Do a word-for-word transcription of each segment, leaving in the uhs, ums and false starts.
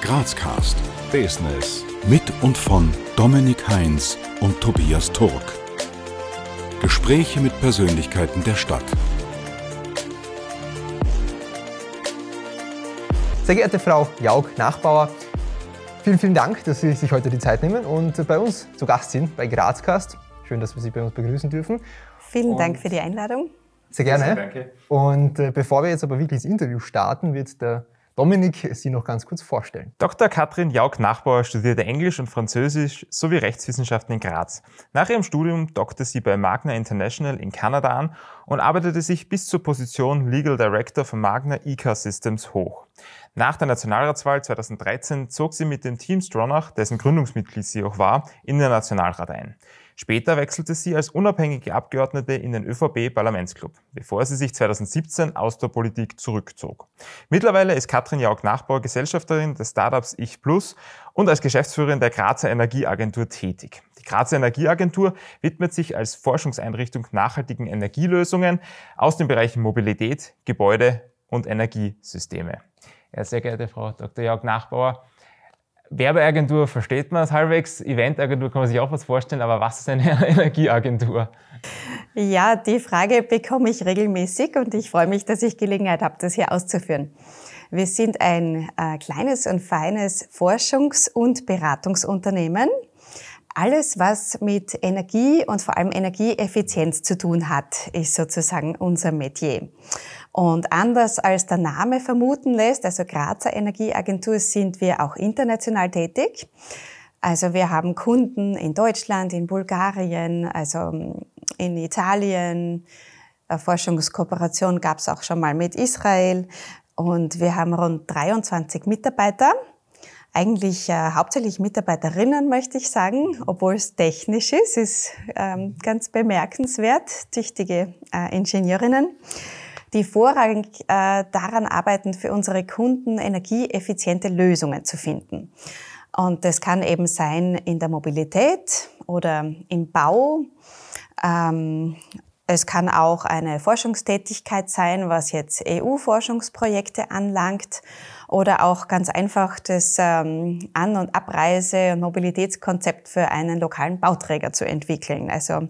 GRAZCAST Business mit und von Dominik Heinz und Tobias Turk. Gespräche mit Persönlichkeiten der Stadt. Sehr geehrte Frau Jauk-Nachbaur, vielen, vielen Dank, dass Sie sich heute die Zeit nehmen und bei uns zu Gast sind bei GRAZCAST. Schön, dass wir Sie bei uns begrüßen dürfen. Vielen und Dank für die Einladung. Sehr gerne. Sehr, danke. Und äh, bevor wir jetzt aber wirklich ins Interview starten, wird der Dominik Sie noch ganz kurz vorstellen. Doktor Kathrin Jauk-Nachbaur studierte Englisch und Französisch sowie Rechtswissenschaften in Graz. Nach ihrem Studium dockte sie bei Magna International in Kanada an und arbeitete sich bis zur Position Legal Director von Magna E-Car Systems hoch. Nach der Nationalratswahl zweitausenddreizehn zog sie mit dem Team Stronach, dessen Gründungsmitglied sie auch war, in den Nationalrat ein. Später wechselte sie als unabhängige Abgeordnete in den ÖVP-Parlamentsclub, bevor sie sich zweitausendsiebzehn aus der Politik zurückzog. Mittlerweile ist Kathrin Jauk-Nachbaur Gesellschafterin des Startups Ich Plus und als Geschäftsführerin der Grazer Energieagentur tätig. Die Grazer Energieagentur widmet sich als Forschungseinrichtung nachhaltigen Energielösungen aus den Bereichen Mobilität, Gebäude und Energiesysteme. Ja, sehr geehrte Frau Doktor Jauk-Nachbaur, Werbeagentur versteht man es halbwegs, Eventagentur kann man sich auch was vorstellen, aber was ist eine Energieagentur? Ja, die Frage bekomme ich regelmäßig und ich freue mich, dass ich Gelegenheit habe, das hier auszuführen. Wir sind ein äh, kleines und feines Forschungs- und Beratungsunternehmen. Alles, was mit Energie und vor allem Energieeffizienz zu tun hat, ist sozusagen unser Metier. Und anders als der Name vermuten lässt, also Grazer Energieagentur, sind wir auch international tätig. Also wir haben Kunden in Deutschland, in Bulgarien, also in Italien. Eine Forschungskooperation gab es auch schon mal mit Israel. Und wir haben rund dreiundzwanzig Mitarbeiter. Eigentlich äh, hauptsächlich Mitarbeiterinnen, möchte ich sagen, obwohl es technisch ist, ist ähm, ganz bemerkenswert, tüchtige äh, Ingenieurinnen, die vorrangig äh, daran arbeiten, für unsere Kunden energieeffiziente Lösungen zu finden. Und das kann eben sein in der Mobilität oder im Bau. Ähm, Es kann auch eine Forschungstätigkeit sein, was jetzt E U-Forschungsprojekte anlangt oder auch ganz einfach das An- und Abreise- und Mobilitätskonzept für einen lokalen Bauträger zu entwickeln. Also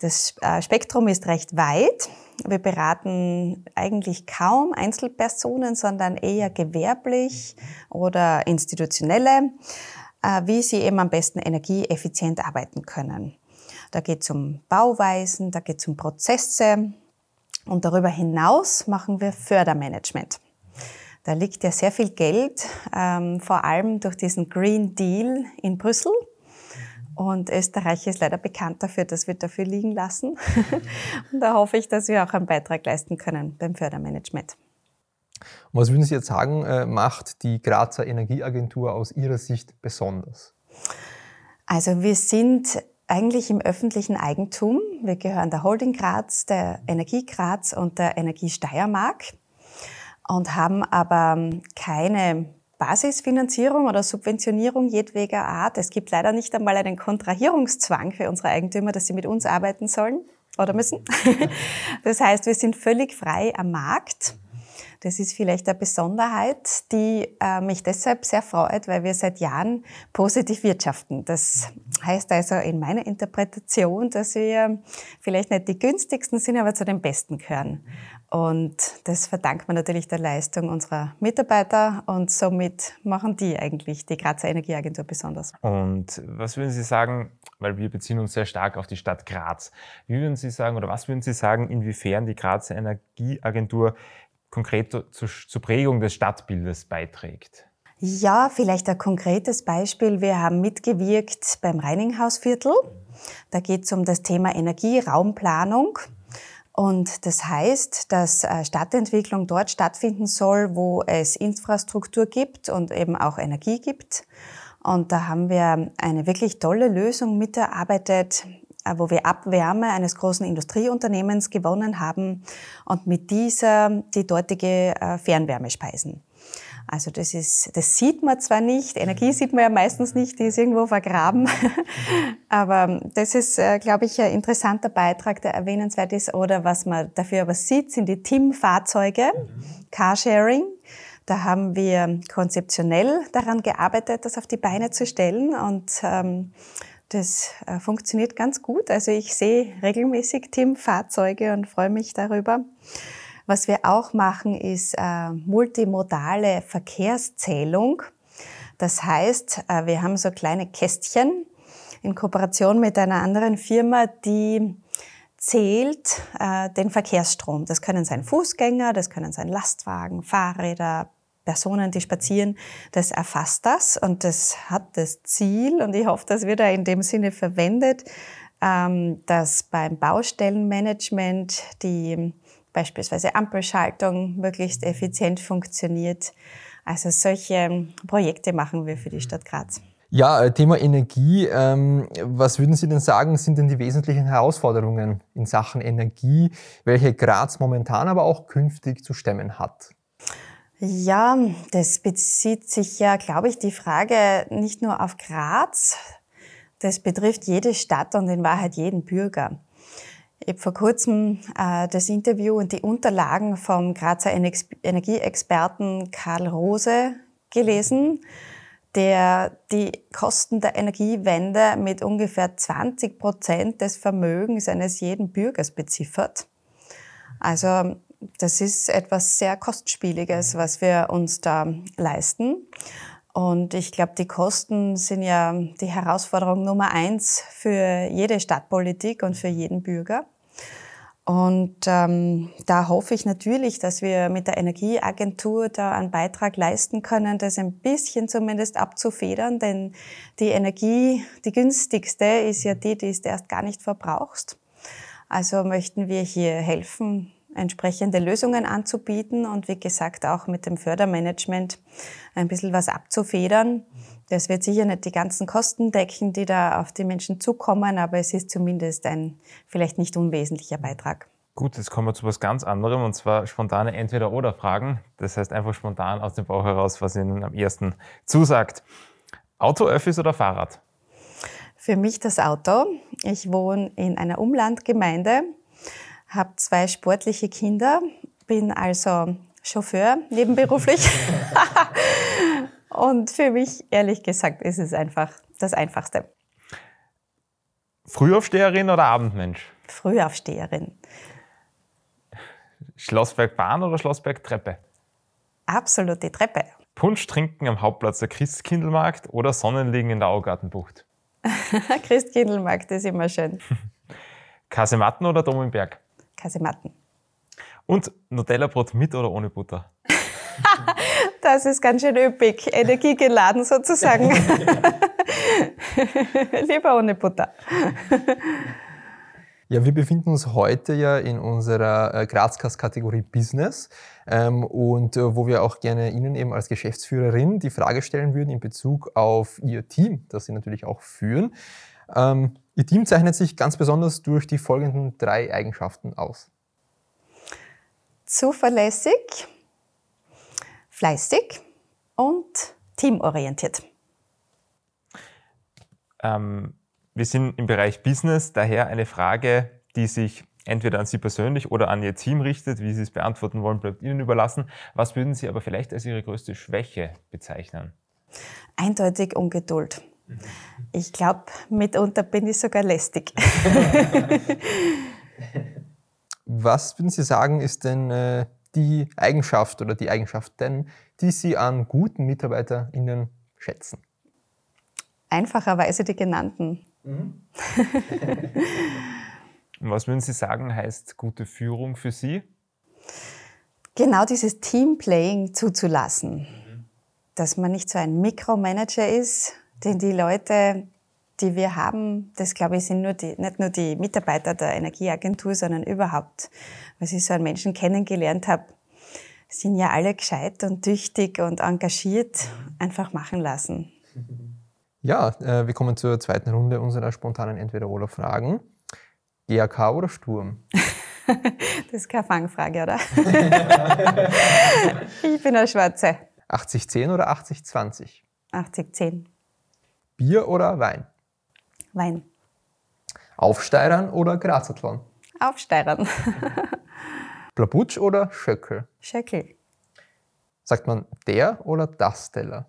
das Spektrum ist recht weit. Wir beraten eigentlich kaum Einzelpersonen, sondern eher gewerblich oder institutionelle, wie sie eben am besten energieeffizient arbeiten können. Da geht es um Bauweisen, da geht es um Prozesse und darüber hinaus machen wir Fördermanagement. Da liegt ja sehr viel Geld, ähm, vor allem durch diesen Green Deal in Brüssel. Und Österreich ist leider bekannt dafür, dass wir dafür liegen lassen. Und da hoffe ich, dass wir auch einen Beitrag leisten können beim Fördermanagement. Und was würden Sie jetzt sagen, äh, macht die Grazer Energieagentur aus Ihrer Sicht besonders? Also wir sind eigentlich im öffentlichen Eigentum. Wir gehören der Holding Graz, der Energie Graz und der Energie Steiermark und haben aber keine Basisfinanzierung oder Subventionierung jedweder Art. Es gibt leider nicht einmal einen Kontrahierungszwang für unsere Eigentümer, dass sie mit uns arbeiten sollen oder müssen. Das heißt, wir sind völlig frei am Markt. Das ist vielleicht eine Besonderheit, die äh, mich deshalb sehr freut, weil wir seit Jahren positiv wirtschaften. Das heißt also in meiner Interpretation, dass wir vielleicht nicht die günstigsten sind, aber zu den besten gehören. Und das verdankt man natürlich der Leistung unserer Mitarbeiter und somit machen die eigentlich die Grazer Energieagentur besonders. Und was würden Sie sagen, weil wir beziehen uns sehr stark auf die Stadt Graz, wie würden Sie sagen oder was würden Sie sagen, inwiefern die Grazer Energieagentur konkret zur, zur Prägung des Stadtbildes beiträgt? Ja, vielleicht ein konkretes Beispiel. Wir haben mitgewirkt beim Reininghausviertel. Da geht es um das Thema Energie, Raumplanung. Und das heißt, dass Stadtentwicklung dort stattfinden soll, wo es Infrastruktur gibt und eben auch Energie gibt. Und da haben wir eine wirklich tolle Lösung miterarbeitet, wo wir Abwärme eines großen Industrieunternehmens gewonnen haben und mit dieser die dortige Fernwärme speisen. Also das ist, das sieht man zwar nicht, Energie sieht man ja meistens nicht, die ist irgendwo vergraben, aber das ist, glaube ich, ein interessanter Beitrag, der erwähnenswert ist. Oder was man dafür aber sieht, sind die T I M-Fahrzeuge, Carsharing. Da haben wir konzeptionell daran gearbeitet, das auf die Beine zu stellen, und ähm, das äh, funktioniert ganz gut. Also ich sehe regelmäßig Teamfahrzeuge und freue mich darüber. Was wir auch machen, ist äh, multimodale Verkehrszählung. Das heißt, äh, wir haben so kleine Kästchen in Kooperation mit einer anderen Firma, die zählt äh, den Verkehrsstrom. Das können sein Fußgänger, das können sein Lastwagen, Fahrräder, Personen, die spazieren. Das erfasst das und das hat das Ziel, und ich hoffe, das wird da in dem Sinne verwendet, ähm, dass beim Baustellenmanagement die beispielsweise Ampelschaltung möglichst effizient funktioniert. Also solche Projekte machen wir für die Stadt Graz. Ja, Thema Energie. Was würden Sie denn sagen, sind denn die wesentlichen Herausforderungen in Sachen Energie, welche Graz momentan, aber auch künftig zu stemmen hat? Ja, das bezieht sich ja, glaube ich, die Frage nicht nur auf Graz. Das betrifft jede Stadt und in Wahrheit jeden Bürger. Ich habe vor kurzem äh, das Interview und die Unterlagen vom Grazer Energieexperten Karl Rose gelesen, der die Kosten der Energiewende mit ungefähr zwanzig Prozent des Vermögens eines jeden Bürgers beziffert. Also das ist etwas sehr Kostspieliges, was wir uns da leisten. Und ich glaube, die Kosten sind ja die Herausforderung Nummer eins für jede Stadtpolitik und für jeden Bürger. Und ähm, da hoffe ich natürlich, dass wir mit der Energieagentur da einen Beitrag leisten können, das ein bisschen zumindest abzufedern, denn die Energie, die günstigste, ist ja die, die du erst gar nicht verbrauchst. Also möchten wir hier helfen, entsprechende Lösungen anzubieten und wie gesagt auch mit dem Fördermanagement ein bisschen was abzufedern. Das wird sicher nicht die ganzen Kosten decken, die da auf die Menschen zukommen, aber es ist zumindest ein vielleicht nicht unwesentlicher Beitrag. Gut, jetzt kommen wir zu was ganz anderem, und zwar spontane Entweder-oder-Fragen. Das heißt einfach spontan aus dem Bauch heraus, was Ihnen am ersten zusagt. Auto, Öffis oder Fahrrad? Für mich das Auto. Ich wohne in einer Umlandgemeinde. Habe zwei sportliche Kinder, bin also Chauffeur nebenberuflich. Und für mich, ehrlich gesagt, ist es einfach das Einfachste. Frühaufsteherin oder Abendmensch? Frühaufsteherin. Schlossbergbahn oder Schlossbergtreppe? Absolut die Treppe. Punsch trinken am Hauptplatz der Christkindlmarkt oder Sonnenliegen in der Augartenbucht? Christkindlmarkt ist immer schön. Kasematten oder Dom im Berg? Kasematten. Und Nutella-Brot mit oder ohne Butter? Das ist ganz schön üppig, energiegeladen sozusagen. Lieber ohne Butter. Ja, wir befinden uns heute ja in unserer GrazCast-Kategorie Business, ähm, und äh, wo wir auch gerne Ihnen eben als Geschäftsführerin die Frage stellen würden in Bezug auf Ihr Team, das Sie natürlich auch führen. Ähm, Ihr Team zeichnet sich ganz besonders durch die folgenden drei Eigenschaften aus. Zuverlässig, fleißig und teamorientiert. Ähm, wir sind im Bereich Business, daher eine Frage, die sich entweder an Sie persönlich oder an Ihr Team richtet. Wie Sie es beantworten wollen, bleibt Ihnen überlassen. Was würden Sie aber vielleicht als Ihre größte Schwäche bezeichnen? Eindeutig Ungeduld. Ich glaube, mitunter bin ich sogar lästig. Was würden Sie sagen, ist denn äh, die Eigenschaft oder die Eigenschaften, die Sie an guten MitarbeiterInnen schätzen? Einfacherweise die genannten. Mhm. Und was würden Sie sagen, heißt gute Führung für Sie? Genau dieses Teamplaying zuzulassen. Mhm. Dass man nicht so ein Mikromanager ist. Denn die Leute, die wir haben, das glaube ich, sind nur die, nicht nur die Mitarbeiter der Energieagentur, sondern überhaupt, was ich so an Menschen kennengelernt habe, sind ja alle gescheit und tüchtig und engagiert, einfach machen lassen. Ja, äh, wir kommen zur zweiten Runde unserer spontanen Entweder-Oder-Fragen. G A K oder Sturm? Das ist keine Fangfrage, oder? Ich bin eine Schwarze. achtzig zehn oder achtzig zwanzig? achtzig zehn. Bier oder Wein? Wein. Aufsteirern oder Grazathlon? Aufsteirern. Blabutsch oder Schöckel? Schöckel. Sagt man der oder das Teller?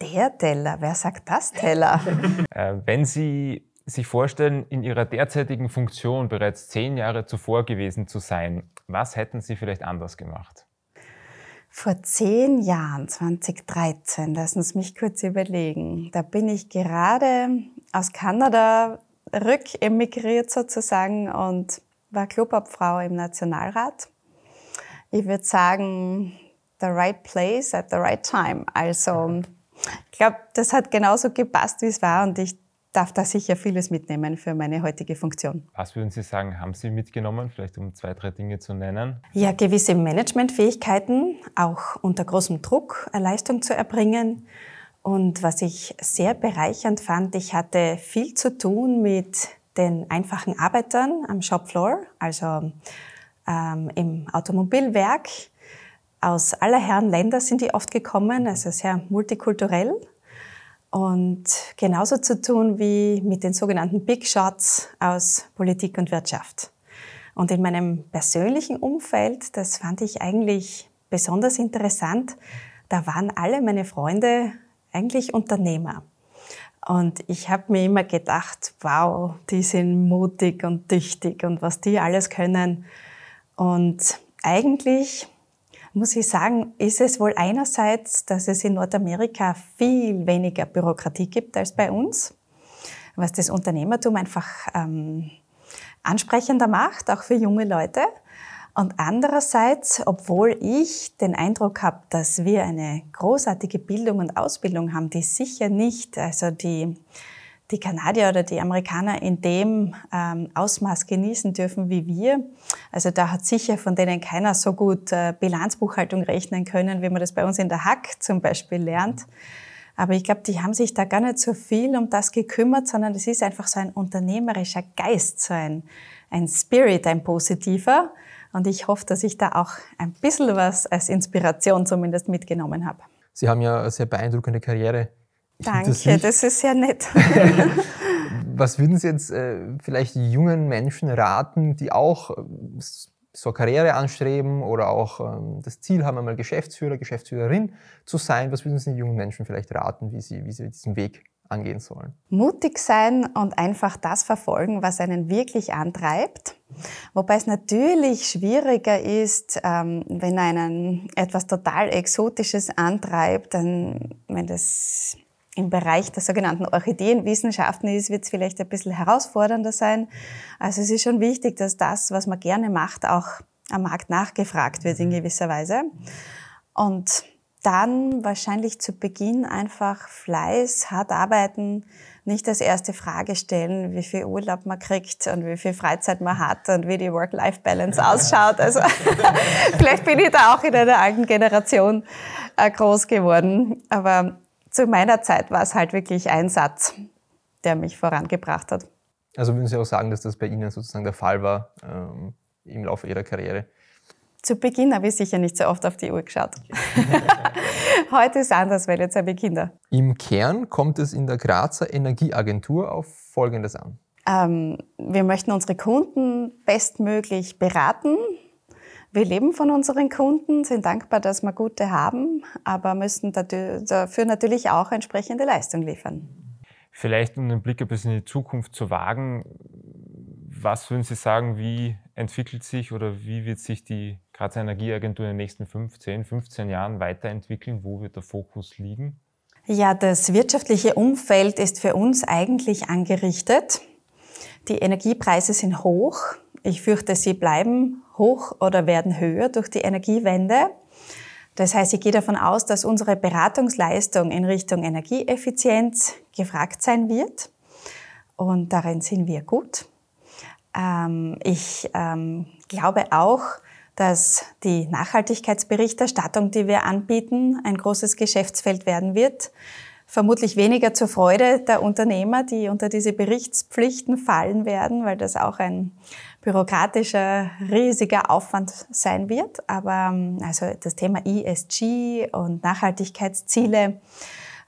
Der Teller? Wer sagt das Teller? äh, wenn Sie sich vorstellen, in Ihrer derzeitigen Funktion bereits zehn Jahre zuvor gewesen zu sein, was hätten Sie vielleicht anders gemacht? Vor zehn Jahren, zweitausenddreizehn, lassen Sie mich kurz überlegen. Da bin ich gerade aus Kanada rückemigriert sozusagen und war Klubobfrau im Nationalrat. Ich würde sagen, the right place at the right time. Also ich glaube, das hat genauso gepasst, wie es war, und ich darf da sicher vieles mitnehmen für meine heutige Funktion. Was würden Sie sagen, haben Sie mitgenommen, vielleicht um zwei, drei Dinge zu nennen? Ja, gewisse Managementfähigkeiten, auch unter großem Druck Leistung zu erbringen. Und was ich sehr bereichernd fand, ich hatte viel zu tun mit den einfachen Arbeitern am Shopfloor, also ähm, im Automobilwerk. Aus aller Herren Länder sind die oft gekommen, also sehr multikulturell. Und genauso zu tun wie mit den sogenannten Big Shots aus Politik und Wirtschaft. Und in meinem persönlichen Umfeld, das fand ich eigentlich besonders interessant, da waren alle meine Freunde eigentlich Unternehmer. Und ich habe mir immer gedacht, wow, die sind mutig und tüchtig und was die alles können. Und eigentlich muss ich sagen, ist es wohl einerseits, dass es in Nordamerika viel weniger Bürokratie gibt als bei uns, was das Unternehmertum einfach ähm, ansprechender macht, auch für junge Leute. Und andererseits, obwohl ich den Eindruck habe, dass wir eine großartige Bildung und Ausbildung haben, die sicher nicht, also die, die Kanadier oder die Amerikaner in dem ähm, Ausmaß genießen dürfen wie wir. Also da hat sicher von denen keiner so gut äh, Bilanzbuchhaltung rechnen können, wie man das bei uns in der H A K zum Beispiel lernt. Aber ich glaube, die haben sich da gar nicht so viel um das gekümmert, sondern es ist einfach so ein unternehmerischer Geist, so ein, ein Spirit, ein positiver. Und ich hoffe, dass ich da auch ein bisschen was als Inspiration zumindest mitgenommen habe. Sie haben ja eine sehr beeindruckende Karriere. Ich Danke, das, das ist ja nett. Was würden Sie jetzt äh, vielleicht jungen Menschen raten, die auch äh, so eine Karriere anstreben oder auch ähm, das Ziel haben, einmal Geschäftsführer, Geschäftsführerin zu sein? Was würden Sie den jungen Menschen vielleicht raten, wie sie, wie sie diesen Weg angehen sollen? Mutig sein und einfach das verfolgen, was einen wirklich antreibt. Wobei es natürlich schwieriger ist, ähm, wenn einen etwas total Exotisches antreibt, dann, wenn das im Bereich der sogenannten Orchideenwissenschaften ist, wird es vielleicht ein bisschen herausfordernder sein. Also es ist schon wichtig, dass das, was man gerne macht, auch am Markt nachgefragt wird in gewisser Weise. Und dann wahrscheinlich zu Beginn einfach Fleiß, hart arbeiten, nicht als erste Frage stellen, wie viel Urlaub man kriegt und wie viel Freizeit man hat und wie die Work-Life-Balance ausschaut. Also vielleicht bin ich da auch in einer alten Generation groß geworden, aber zu meiner Zeit war es halt wirklich ein Satz, der mich vorangebracht hat. Also würden Sie auch sagen, dass das bei Ihnen sozusagen der Fall war ähm, im Laufe Ihrer Karriere? Zu Beginn habe ich sicher nicht so oft auf die Uhr geschaut. Heute ist es anders, weil jetzt habe ich Kinder. Im Kern kommt es in der Grazer Energieagentur auf Folgendes an. Ähm, wir möchten unsere Kunden bestmöglich beraten. Wir leben von unseren Kunden, sind dankbar, dass wir gute haben, aber müssen dafür natürlich auch entsprechende Leistung liefern. Vielleicht, um den Blick ein bisschen in die Zukunft zu wagen, was würden Sie sagen, wie entwickelt sich oder wie wird sich die Grazer Energieagentur in den nächsten fünfzehn, fünfzehn Jahren weiterentwickeln? Wo wird der Fokus liegen? Ja, das wirtschaftliche Umfeld ist für uns eigentlich angerichtet. Die Energiepreise sind hoch. Ich fürchte, sie bleiben hoch oder werden höher durch die Energiewende. Das heißt, ich gehe davon aus, dass unsere Beratungsleistung in Richtung Energieeffizienz gefragt sein wird. Und darin sind wir gut. Ich glaube auch, dass die Nachhaltigkeitsberichterstattung, die wir anbieten, ein großes Geschäftsfeld werden wird. Vermutlich weniger zur Freude der Unternehmer, die unter diese Berichtspflichten fallen werden, weil das auch ein bürokratischer, riesiger Aufwand sein wird. Aber also das Thema E S G und Nachhaltigkeitsziele.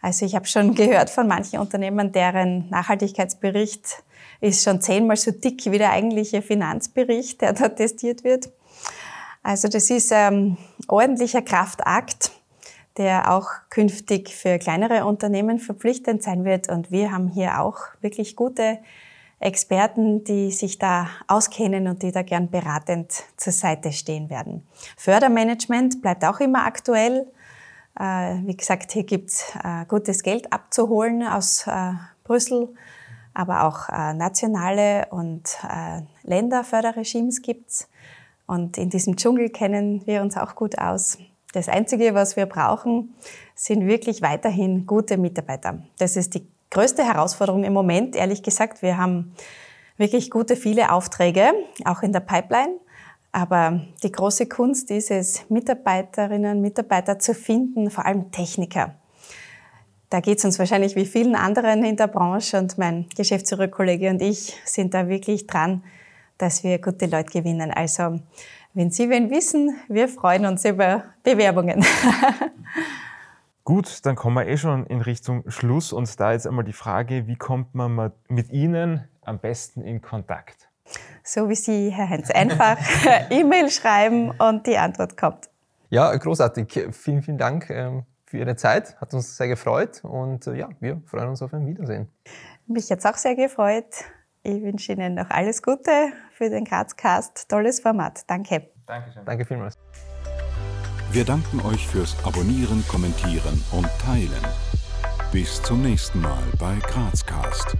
Also ich habe schon gehört von manchen Unternehmen, deren Nachhaltigkeitsbericht ist schon zehnmal so dick wie der eigentliche Finanzbericht, der da testiert wird. Also das ist ein ordentlicher Kraftakt. der auch künftig für kleinere Unternehmen verpflichtend sein wird. Und wir haben hier auch wirklich gute Experten, die sich da auskennen und die da gern beratend zur Seite stehen werden. Fördermanagement bleibt auch immer aktuell. Wie gesagt, hier gibt's gutes Geld abzuholen aus Brüssel, aber auch nationale und Länderförderregimes gibt's. Und in diesem Dschungel kennen wir uns auch gut aus. Das Einzige, was wir brauchen, sind wirklich weiterhin gute Mitarbeiter. Das ist die größte Herausforderung im Moment, ehrlich gesagt. Wir haben wirklich gute, viele Aufträge, auch in der Pipeline. Aber die große Kunst ist es, Mitarbeiterinnen und Mitarbeiter zu finden, vor allem Techniker. Da geht es uns wahrscheinlich wie vielen anderen in der Branche, und mein Geschäftsführerkollege und ich sind da wirklich dran, dass wir gute Leute gewinnen. Also, wenn Sie wen wissen, wir freuen uns über Bewerbungen. Gut, dann kommen wir eh schon in Richtung Schluss, und da jetzt einmal die Frage, wie kommt man mit Ihnen am besten in Kontakt? So wie Sie, Herr Heinz, einfach E-Mail schreiben und die Antwort kommt. Ja, großartig. Vielen, vielen Dank für Ihre Zeit. Hat uns sehr gefreut, und ja, wir freuen uns auf ein Wiedersehen. Mich hat es auch sehr gefreut. Ich wünsche Ihnen noch alles Gute für den GrazCast. Tolles Format. Danke. Dankeschön. Danke vielmals. Wir danken euch fürs Abonnieren, Kommentieren und Teilen. Bis zum nächsten Mal bei GrazCast.